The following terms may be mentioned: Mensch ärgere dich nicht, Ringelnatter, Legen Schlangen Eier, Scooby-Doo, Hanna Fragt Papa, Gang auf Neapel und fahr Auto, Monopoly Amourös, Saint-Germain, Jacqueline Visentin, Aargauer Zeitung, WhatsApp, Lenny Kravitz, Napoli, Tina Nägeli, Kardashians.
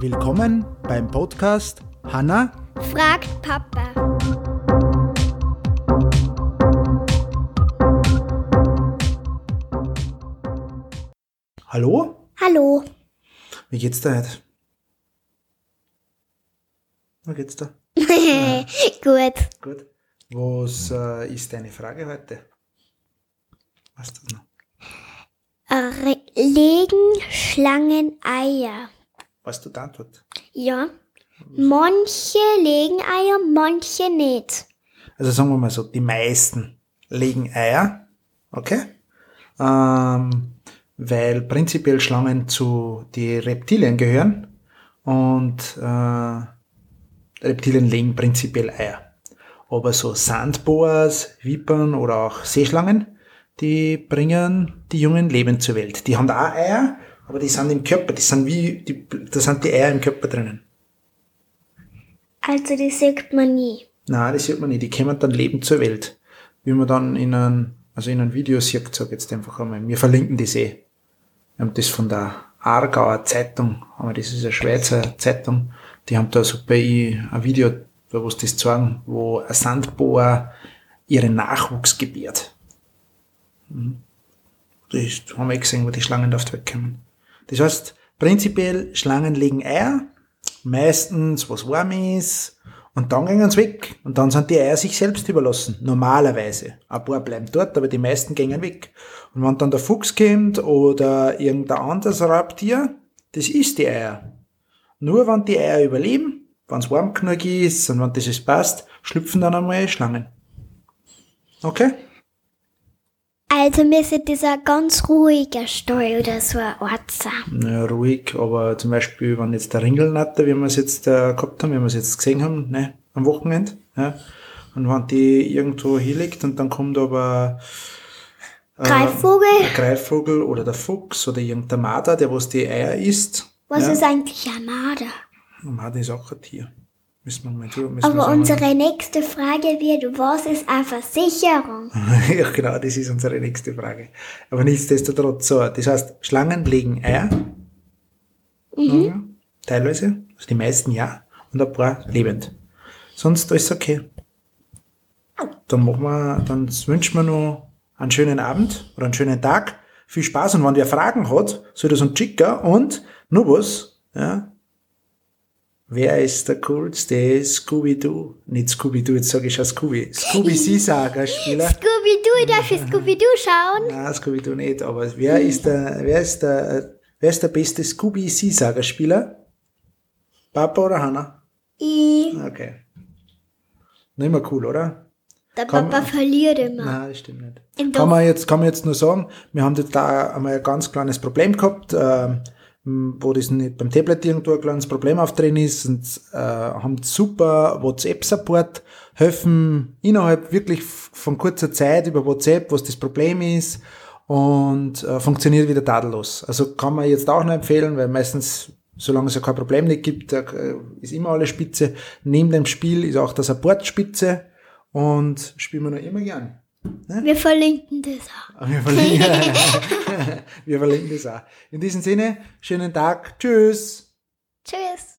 Willkommen beim Podcast Hanna fragt Papa. Hallo? Hallo. Wie geht's dir heute? Wie geht's dir? Gut. Was ist deine Frage heute? Was das noch? Legen Schlangen Eier. Weißt du die Antwort? Ja. Manche legen Eier, manche nicht. Also sagen wir mal so, die meisten legen Eier, okay? Weil prinzipiell Schlangen zu den Reptilien gehören und Reptilien legen prinzipiell Eier. Aber so Sandboas, Vipern oder auch Seeschlangen, die bringen die Jungen lebend zur Welt. Die haben da auch Eier, aber die sind im Körper, da sind die Eier im Körper drinnen. Also die sieht man nie? Nein, die sieht man nie, die kommen dann lebend zur Welt. Wie man dann in einem Video sieht, sag ich jetzt einfach einmal, wir verlinken das eh. Wir haben das von der Aargauer Zeitung, aber das ist eine Schweizer Zeitung, die haben da so bei ein Video, wo sie das zeigen, wo ein Sandboa ihren Nachwuchs gebärt. Das haben wir gesehen, wo die Schlangen da auf die Welt kommen. Das heißt, prinzipiell, Schlangen legen Eier, meistens was warm ist, und dann gehen sie weg. Und dann sind die Eier sich selbst überlassen, normalerweise. Ein paar bleiben dort, aber die meisten gehen weg. Und wenn dann der Fuchs kommt oder irgendein anderes Raubtier, das isst die Eier. Nur wenn die Eier überleben, wenn es warm genug ist und wenn das passt, schlüpfen dann einmal Schlangen. Okay? Also müsste das ein ganz ruhiger Stall oder so ein Ort sein. Ja, ruhig, aber zum Beispiel, wenn jetzt der Ringelnatter, wie wir es jetzt gehabt haben, wie wir es jetzt gesehen haben, ne, am Wochenende, ja, und wenn die irgendwo hier liegt und dann kommt aber Greifvogel. Der Greifvogel oder der Fuchs oder irgendein Marder, der was die Eier isst. Was ist eigentlich ein Marder? Marder ist auch ein Tier. Aber unsere nächste Frage wird, was ist eine Versicherung? Ja, genau, das ist unsere nächste Frage. Aber nichtsdestotrotz so. Das heißt, Schlangen legen Eier. Mhm. Teilweise. Also die meisten ja. Und ein paar lebend. Sonst ist okay. Dann wünschen wir noch einen schönen Abend oder einen schönen Tag. Viel Spaß. Und wenn wer Fragen hat, soll das uns schicken. Und nur was, ja. Wer ist der coolste Scooby-Doo? Nicht Scooby-Doo, jetzt sage ich schon Scooby. Scooby-Saga-Spieler. Scooby-Doo, darf ich Scooby-Doo schauen? Nein, Scooby-Doo nicht, aber wer ist der beste Scooby-Saga-Spieler? Papa oder Hanna? Ich. Okay. Nicht mehr cool, oder? Der Papa verliert immer. Nein, das stimmt nicht. Kann man jetzt nur sagen, wir haben da einmal ein ganz kleines Problem gehabt, wo das nicht beim Tablet irgendwo ein kleines Problem auftreten ist und haben super WhatsApp-Support, helfen innerhalb wirklich von kurzer Zeit über WhatsApp, was das Problem ist und funktioniert wieder tadellos. Also kann man jetzt auch noch empfehlen, weil meistens, solange es ja kein Problem nicht gibt, ist immer alles spitze. Neben dem Spiel ist auch der Support spitze und spielen wir noch immer gern. Ne? Wir verlinken das auch. Wir verlinken das auch. In diesem Sinne, schönen Tag. Tschüss. Tschüss.